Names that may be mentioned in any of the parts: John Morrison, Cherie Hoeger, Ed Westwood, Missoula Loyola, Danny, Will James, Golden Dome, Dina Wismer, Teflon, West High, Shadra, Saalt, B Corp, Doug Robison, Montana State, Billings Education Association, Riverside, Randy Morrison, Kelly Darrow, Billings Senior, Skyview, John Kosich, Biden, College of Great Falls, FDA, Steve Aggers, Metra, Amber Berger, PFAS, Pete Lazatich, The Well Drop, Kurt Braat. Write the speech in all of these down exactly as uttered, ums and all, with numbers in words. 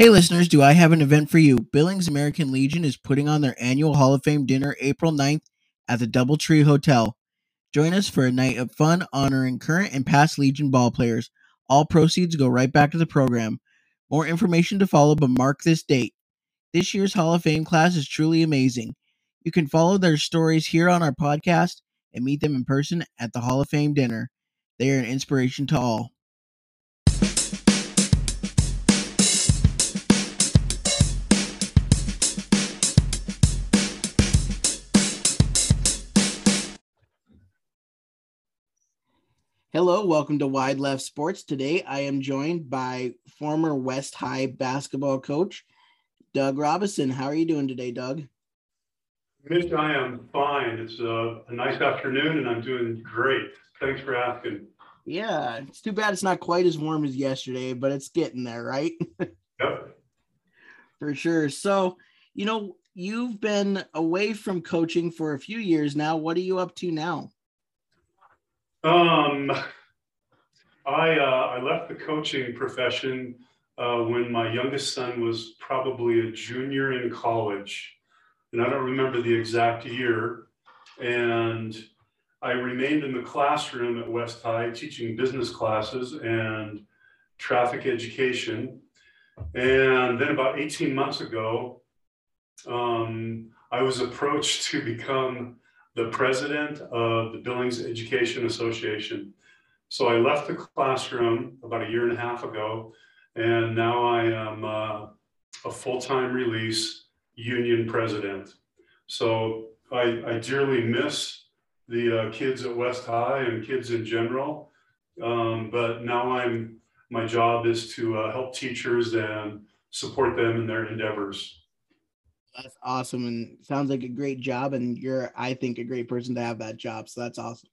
Hey listeners, do I have an event for you? Billings American Legion is putting on their annual Hall of Fame dinner April ninth at the Doubletree Hotel. Join us for a night of fun honoring current and past Legion ballplayers. All proceeds go right back to the program. More information to follow, but mark this date. This year's Hall of Fame class is truly amazing. You can follow their stories here on our podcast and meet them in person at the Hall of Fame dinner. They are an inspiration to all. Hello, welcome to Wide Left Sports. Today I am joined by former West High basketball coach, Doug Robison. How are you doing today, Doug? Mitch, I am fine. It's a, a nice afternoon and I'm doing great. Thanks for asking. Yeah, it's too bad it's not quite as warm as yesterday, but it's getting there, right? Yep. For sure. So, you know, you've been away from coaching for a few years now. What are you up to now? Um, I, uh, I left the coaching profession, uh, when my youngest son was probably a junior in college, and I don't remember the exact year. And I remained in the classroom at West High teaching business classes and traffic education. And then about eighteen months ago, um, I was approached to become the president of the Billings Education Association. So I left the classroom about a year and a half ago, and now I am uh, a full-time release union president. So I, I dearly miss the uh, kids at West High and kids in general, um, but now I'm my job is to uh, help teachers and support them in their endeavors. That's awesome, and sounds like a great job, and you're, I think, a great person to have that job, so that's awesome.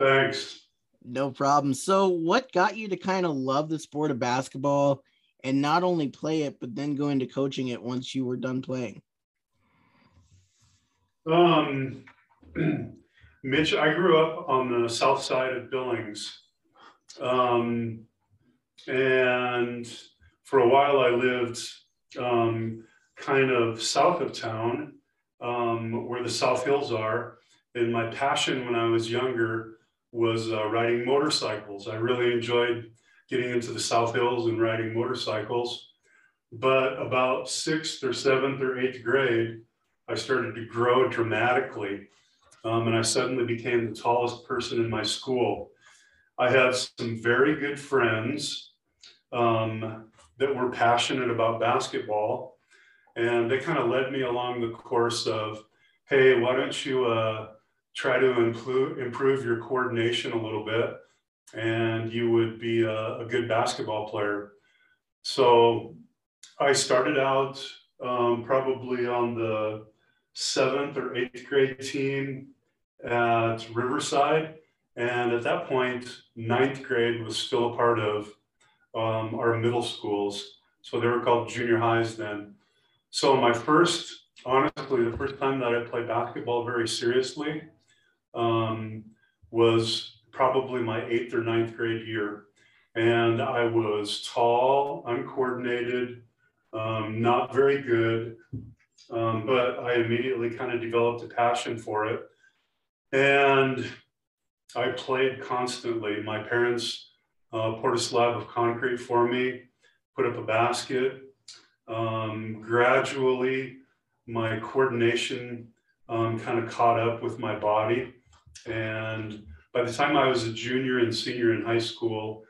Thanks. No problem. So what got you to kind of love the sport of basketball and not only play it, but then go into coaching it once you were done playing? Um, Mitch, I grew up on the south side of Billings, um, and for a while I lived um, – kind of south of town, um, where the South Hills are. And my passion when I was younger was uh, riding motorcycles. I really enjoyed getting into the South Hills and riding motorcycles. But about sixth or seventh or eighth grade, I started to grow dramatically. Um, and I suddenly became the tallest person in my school. I had some very good friends um, that were passionate about basketball. And they kind of led me along the course of, hey, why don't you uh, try to improve, improve your coordination a little bit, and you would be a, a good basketball player. So I started out um, probably on the seventh or eighth grade team at Riverside. And at that point, ninth grade was still a part of um, our middle schools. So they were called junior highs then. So my first, honestly, the first time that I played basketball very seriously um, was probably my eighth or ninth grade year. And I was tall, uncoordinated, um, not very good, um, but I immediately kind of developed a passion for it. And I played constantly. My parents uh, poured a slab of concrete for me, put up a basket. Um, gradually, my coordination um, kind of caught up with my body. And by the time I was a junior and senior in high school,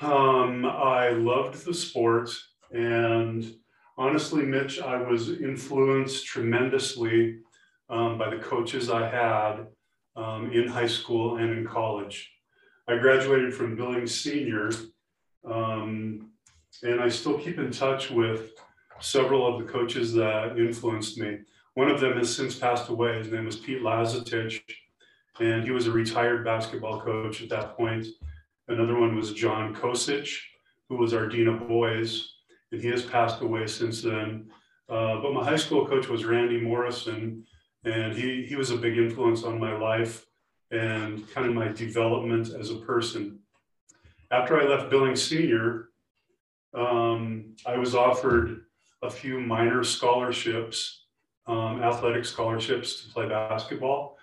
um, I loved the sport. And honestly, Mitch, I was influenced tremendously um, by the coaches I had um, in high school and in college. I graduated from Billings Senior. Um, And I still keep in touch with several of the coaches that influenced me. One of them has since passed away. His name was Pete Lazatich, and he was a retired basketball coach at that point. Another one was John Kosich, who was our Dean of Boys, and he has passed away since then. Uh, but my high school coach was Randy Morrison, and he, he was a big influence on my life and kind of my development as a person. After I left Billings Senior, um, I was offered a few minor scholarships, um, athletic scholarships to play basketball.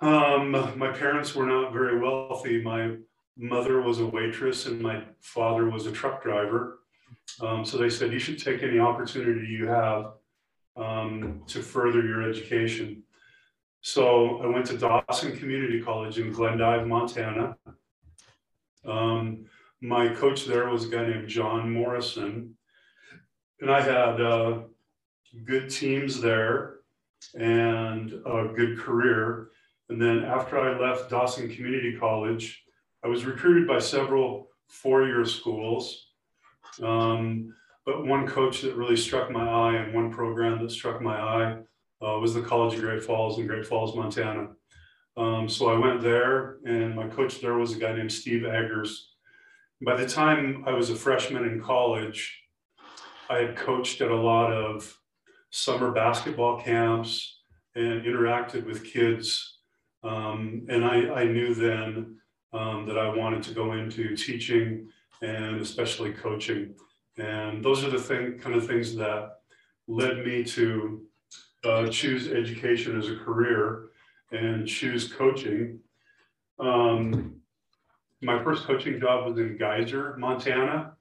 Um, my parents were not very wealthy. My mother was a waitress and my father was a truck driver. Um, so they said, you should take any opportunity you have um, to further your education. So I went to Dawson Community College in Glendive, Montana. Um, my coach there was a guy named John Morrison. And I had uh, good teams there and a good career. And then after I left Dawson Community College, I was recruited by several four-year schools. Um, but one coach that really struck my eye and one program that struck my eye uh, was the College of Great Falls in Great Falls, Montana. Um, so I went there, and my coach there was a guy named Steve Aggers. By the time I was a freshman in college, I had coached at a lot of summer basketball camps and interacted with kids. Um, and I, I knew then um, that I wanted to go into teaching and especially coaching. And those are the thing, kind of things that led me to uh, choose education as a career and choose coaching. Um, my first coaching job was in Geyser, Montana,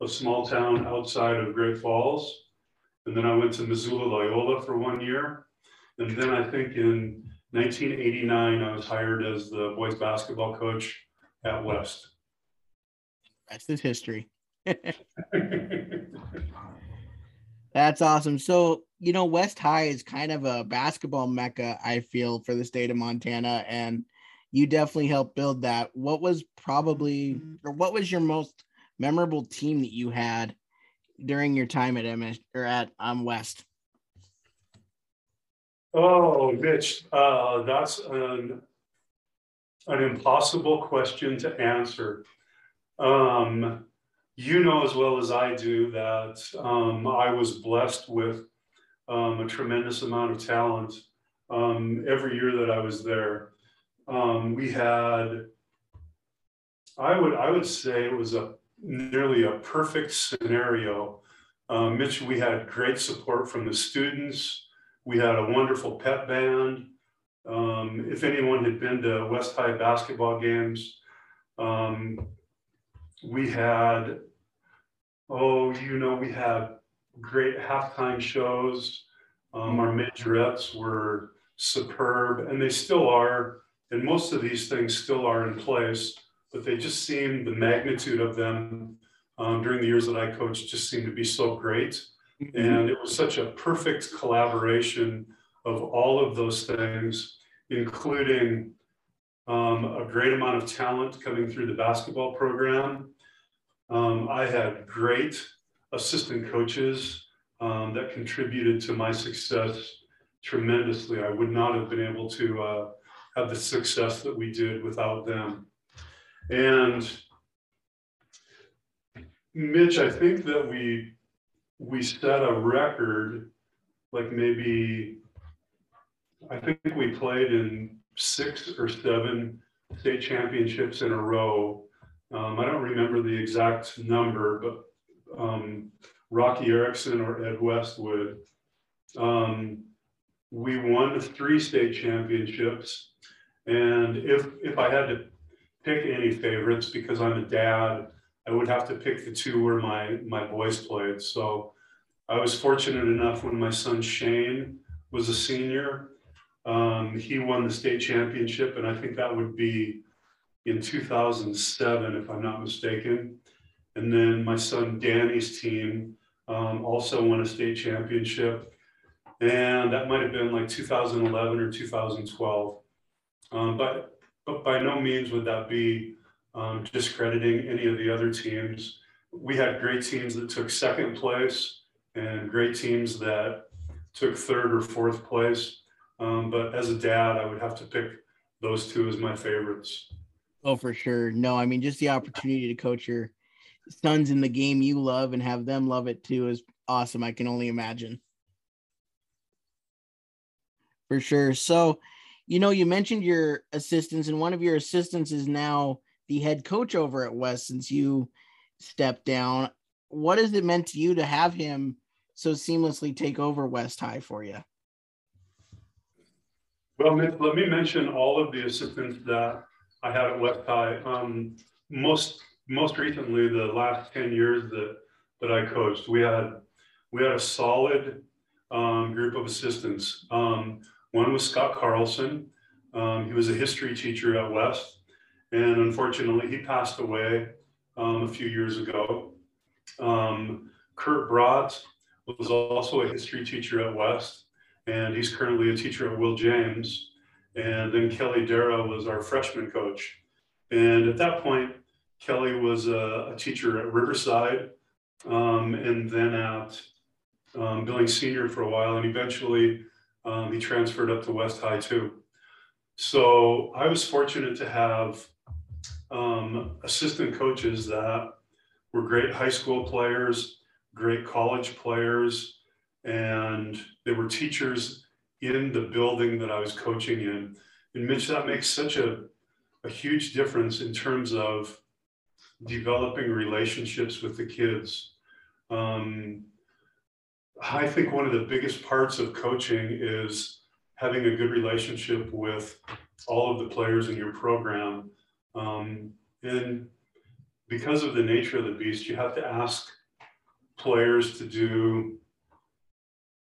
a small town outside of Great Falls. And then I went to Missoula Loyola for one year. And then I think in nineteen eighty-nine, I was hired as the boys basketball coach at West. That's his history. That's awesome. So, you know, West High is kind of a basketball mecca, I feel, for the state of Montana. And you definitely helped build that. What was probably, or what was your most memorable team that you had during your time at M S or at um, West? Oh, Mitch, uh, that's an an impossible question to answer. Um, you know as well as I do that um, I was blessed with um, a tremendous amount of talent um, every year that I was there. Um, we had, I would I would say it was a nearly a perfect scenario. Uh, Mitch, we had great support from the students. We had a wonderful pep band. Um, if anyone had been to West High basketball games, um, we had, oh, you know, we had great halftime shows. Um, our majorettes were superb, and they still are, and most of these things still are in place, but they just seemed, the magnitude of them um, during the years that I coached just seemed to be so great. Mm-hmm. And it was such a perfect collaboration of all of those things, including um, a great amount of talent coming through the basketball program. Um, I had great assistant coaches um, that contributed to my success tremendously. I would not have been able to uh, have the success that we did without them. And Mitch, I think that we we set a record, like maybe, I think we played in six or seven state championships in a row. Um, I don't remember the exact number, but um, Rocky Erickson or Ed Westwood. Um, we won three state championships. And if, if I had to pick any favorites, because I'm a dad, I would have to pick the two where my, my boys played. So I was fortunate enough when my son Shane was a senior, um, he won the state championship, and I think that would be in two thousand seven, if I'm not mistaken. And then my son Danny's team um, also won a state championship, and that might have been like two thousand eleven or two thousand twelve. Um, but, but by no means would that be Um, discrediting any of the other teams. We had great teams that took second place and great teams that took third or fourth place. Um, but as a dad, I would have to pick those two as my favorites. Oh, for sure. No, I mean, just the opportunity to coach your sons in the game you love and have them love it too is awesome. I can only imagine. For sure. So, you know, you mentioned your assistants, and one of your assistants is now the head coach over at West since you stepped down. what has it meant to you to have him so seamlessly take over West High for you? Well, let me mention all of the assistants that I had at West High. Um, most most recently, the last ten years that that I coached, we had we had a solid um, group of assistants. Um, one was Scott Carlson. Um, he was a history teacher at West, and unfortunately, he passed away um, a few years ago. Um, Kurt Braat was also a history teacher at West, and he's currently a teacher at Will James. And then Kelly Darrow was our freshman coach. And at that point, Kelly was a, a teacher at Riverside, um, and then at um, Billings Senior for a while. And eventually um, he transferred up to West High too. So I was fortunate to have um, assistant coaches that were great high school players, great college players, and they were teachers in the building that I was coaching in. And Mitch, that makes such a, a huge difference in terms of developing relationships with the kids. Um, I think one of the biggest parts of coaching is having a good relationship with all of the players in your program. Um, and because of the nature of the beast, you have to ask players to do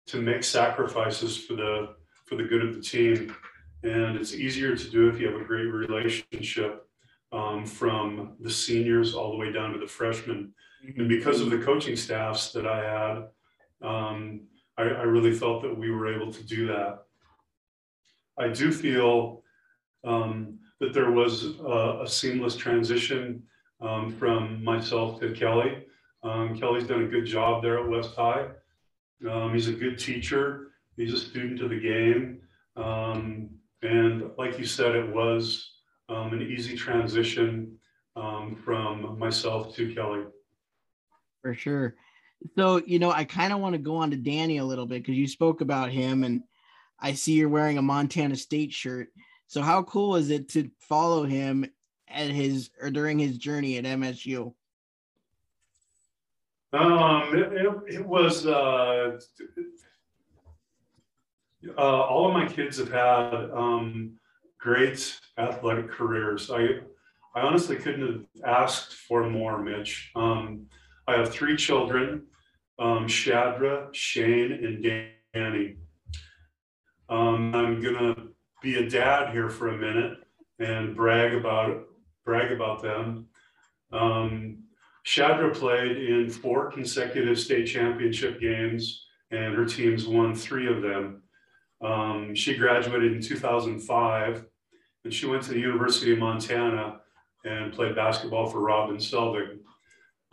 to make sacrifices for the for the good of the team. And it's easier to do if you have a great relationship um, from the seniors all the way down to the freshmen. And because of the coaching staffs that I had, um, I, I really felt that we were able to do that. I do feel um, that there was a, a seamless transition um, from myself to Kelly. Um, Kelly's done a good job there at West High. Um, he's a good teacher. He's a student of the game. Um, and like you said, it was um, an easy transition um, from myself to Kelly. For sure. So, you know, I kind of want to go on to Danny a little bit because you spoke about him, and I see you're wearing a Montana State shirt. So how cool is it to follow him at his or during his journey at M S U? Um, it, it, it was, uh, uh, all of my kids have had, um, great athletic careers. I, I honestly couldn't have asked for more, Mitch. Um, I have three children, um, Shadra, Shane, and Danny. Um, I'm going to be a dad here for a minute and brag about, brag about them. Um, Shadra played in four consecutive state championship games, and her teams won three of them. Um, she graduated in two thousand five, and she went to the University of Montana and played basketball for Robin Selvig.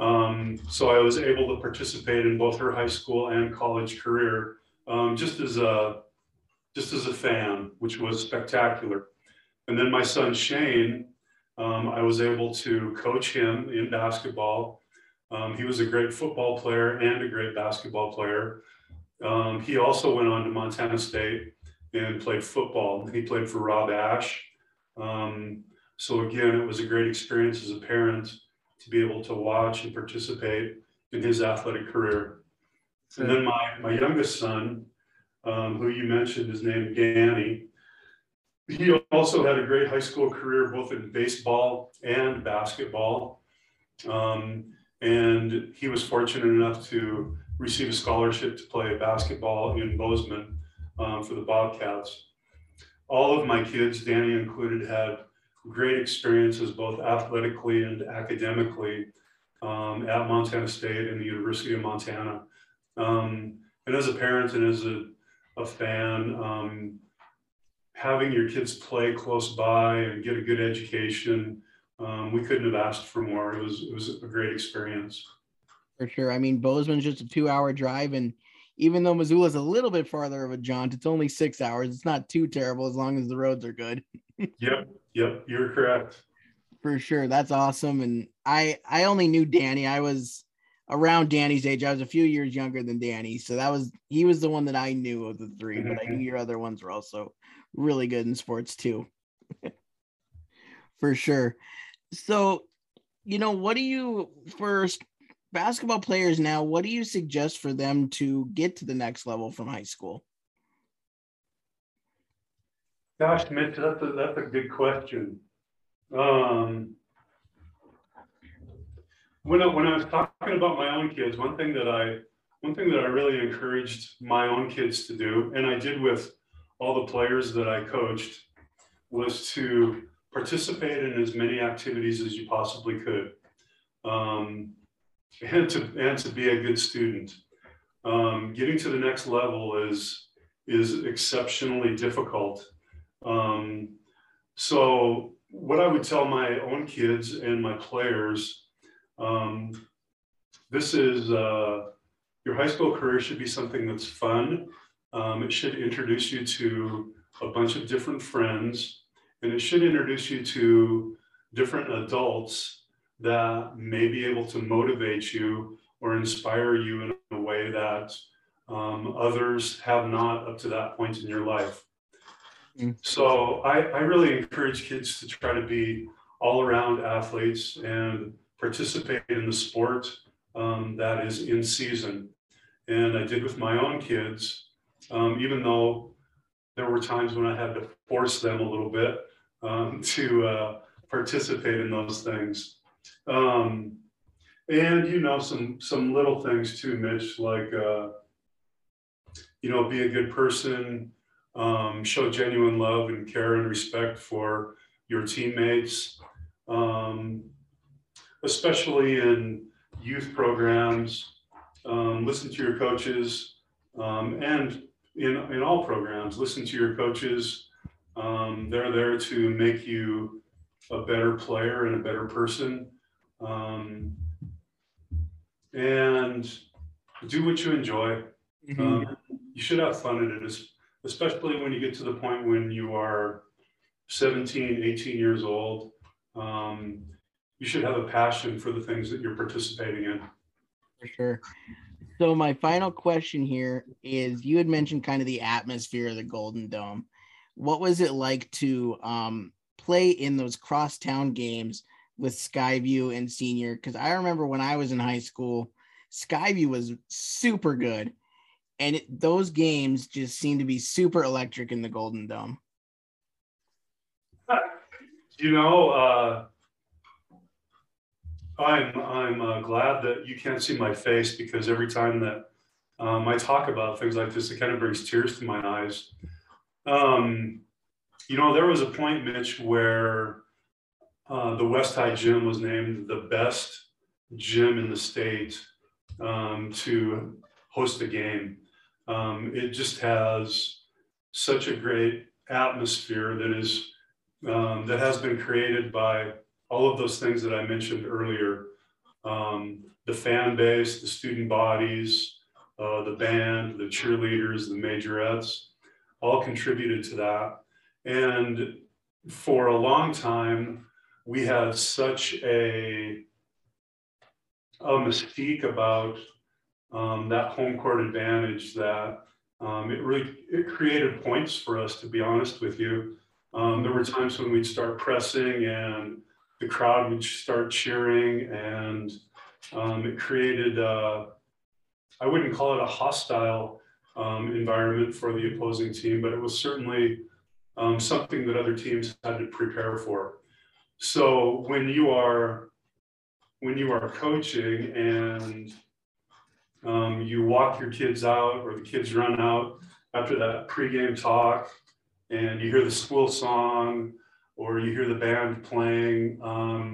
Um, so I was able to participate in both her high school and college career, um, just as a just as a fan, which was spectacular. And then my son Shane, Um, I was able to coach him in basketball. Um, he was a great football player and a great basketball player. Um, he also went on to Montana State and played football. He played for Rob Ash. Um, so again, it was a great experience as a parent to be able to watch and participate in his athletic career. And then my, my youngest son, um, who you mentioned, is named Danny. He also had a great high school career, both in baseball and basketball. Um, and he was fortunate enough to receive a scholarship to play basketball in Bozeman um, for the Bobcats. All of my kids, Danny included, had great experiences, both athletically and academically, um, at Montana State and the University of Montana. Um, and as a parent and as a, a fan, um, having your kids play close by and get a good education, um, we couldn't have asked for more. It was it was a great experience. For sure. I mean, Bozeman's just a two-hour drive, and even though Missoula's a little bit farther of a jaunt, it's only six hours. It's not too terrible as long as the roads are good. Yep, yep, you're correct. For sure, that's awesome. And I I only knew Danny. I was around Danny's age. I was a few years younger than Danny, so that was he was the one that I knew of the three. Mm-hmm. But I knew your other ones were also really good in sports too. For sure. So, you know, what do you first basketball players now, what do you suggest for them to get to the next level from high school? Gosh, Mitch, that's a, that's a good question. Um, when I, when I was talking about my own kids, one thing that I one thing that I really encouraged my own kids to do, and I did with all the players that I coached, was to participate in as many activities as you possibly could, um, and to and to be a good student. Um, getting to the next level is is exceptionally difficult. Um, so what I would tell my own kids and my players, um, this is, uh, your high school career should be something that's fun. Um, it should introduce you to a bunch of different friends, and it should introduce you to different adults that may be able to motivate you or inspire you in a way that um, others have not up to that point in your life. So I, I really encourage kids to try to be all-around athletes and participate in the sport um, that is in season. And I did with my own kids, um, even though there were times when I had to force them a little bit um, to uh, participate in those things. Um, and, you know, some, some little things too, Mitch, like, uh, you know, be a good person. Um, show genuine love and care and respect for your teammates, um, especially in youth programs. Um, listen to your coaches, um, and in, in all programs, listen to your coaches. Um, they're there to make you a better player and a better person. Um, and do what you enjoy. Mm-hmm. um, you should have fun at it, especially when you get to the point when you are seventeen, eighteen years old. Um, you should have a passion for the things that you're participating in. For sure. So my final question here is, you had mentioned kind of the atmosphere of the Golden Dome. What was it like to um, play in those crosstown games with Skyview and Senior? Because I remember when I was in high school, Skyview was super good. And it, those games just seem to be super electric in the Golden Dome. You know, uh, I'm I'm uh, glad that you can't see my face, because every time that um, I talk about things like this, it kind of brings tears to my eyes. Um, you know, there was a point, Mitch, where uh, the West High gym was named the best gym in the state um, to host a game. Um, it just has such a great atmosphere that is um, that has been created by all of those things that I mentioned earlier. Um, the fan base, the student bodies, uh, the band, the cheerleaders, the majorettes, all contributed to that. And for a long time, we had such a, a mystique about Um, that home court advantage that um, it really it created points for us, to be honest with you. Um, there were times when we'd start pressing and the crowd would start cheering, and um, it created, uh, I wouldn't call it a hostile um, environment for the opposing team, but it was certainly um, something that other teams had to prepare for. So when you are, when you are coaching and Um, you walk your kids out, or the kids run out after that pregame talk, and you hear the school song, or you hear the band playing. Um,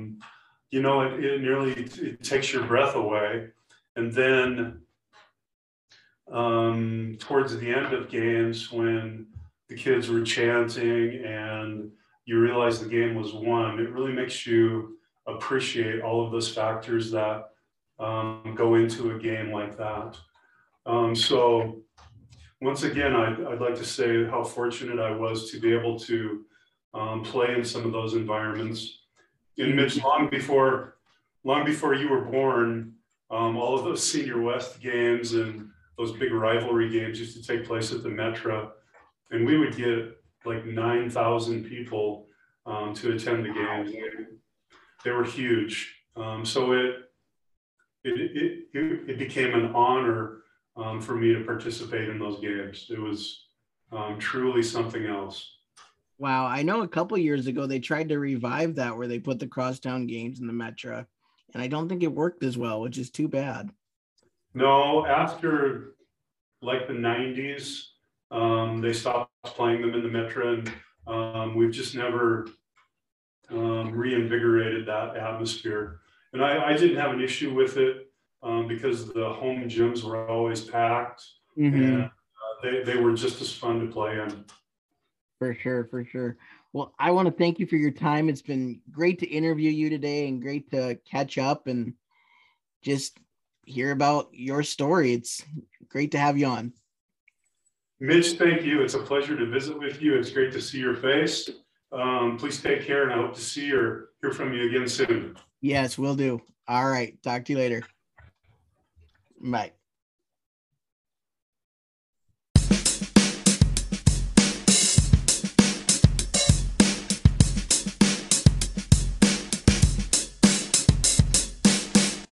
you know, it, it nearly it takes your breath away. And then um, towards the end of games, when the kids were chanting and you realize the game was won, it really makes you appreciate all of those factors that Um, go into a game like that. Um, so once again, I'd, I'd like to say how fortunate I was to be able to um, play in some of those environments. And Mitch, long before, long before you were born, um, all of those Senior West games and those big rivalry games used to take place at the Metra. And we would get like nine thousand people um, to attend the games. They were huge. Um, so it, it, it, it became an honor um, for me to participate in those games. It was um, truly something else. Wow. I know a couple years ago, they tried to revive that where they put the crosstown games in the Metra, and I don't think it worked as well, which is too bad. No, after like the nineties, um, they stopped playing them in the Metra, and um, we've just never um, reinvigorated that atmosphere. And I, I didn't have an issue with it um, because the home gyms were always packed, mm-hmm. and uh, they, they were just as fun to play in. For sure, for sure. Well, I want to thank you for your time. It's been great to interview you today and great to catch up and just hear about your story. It's great to have you on. Mitch, thank you. It's a pleasure to visit with you. It's great to see your face. Um, please take care, and I hope to see or hear from you again soon. Yes, will do. All right. Talk to you later. Bye.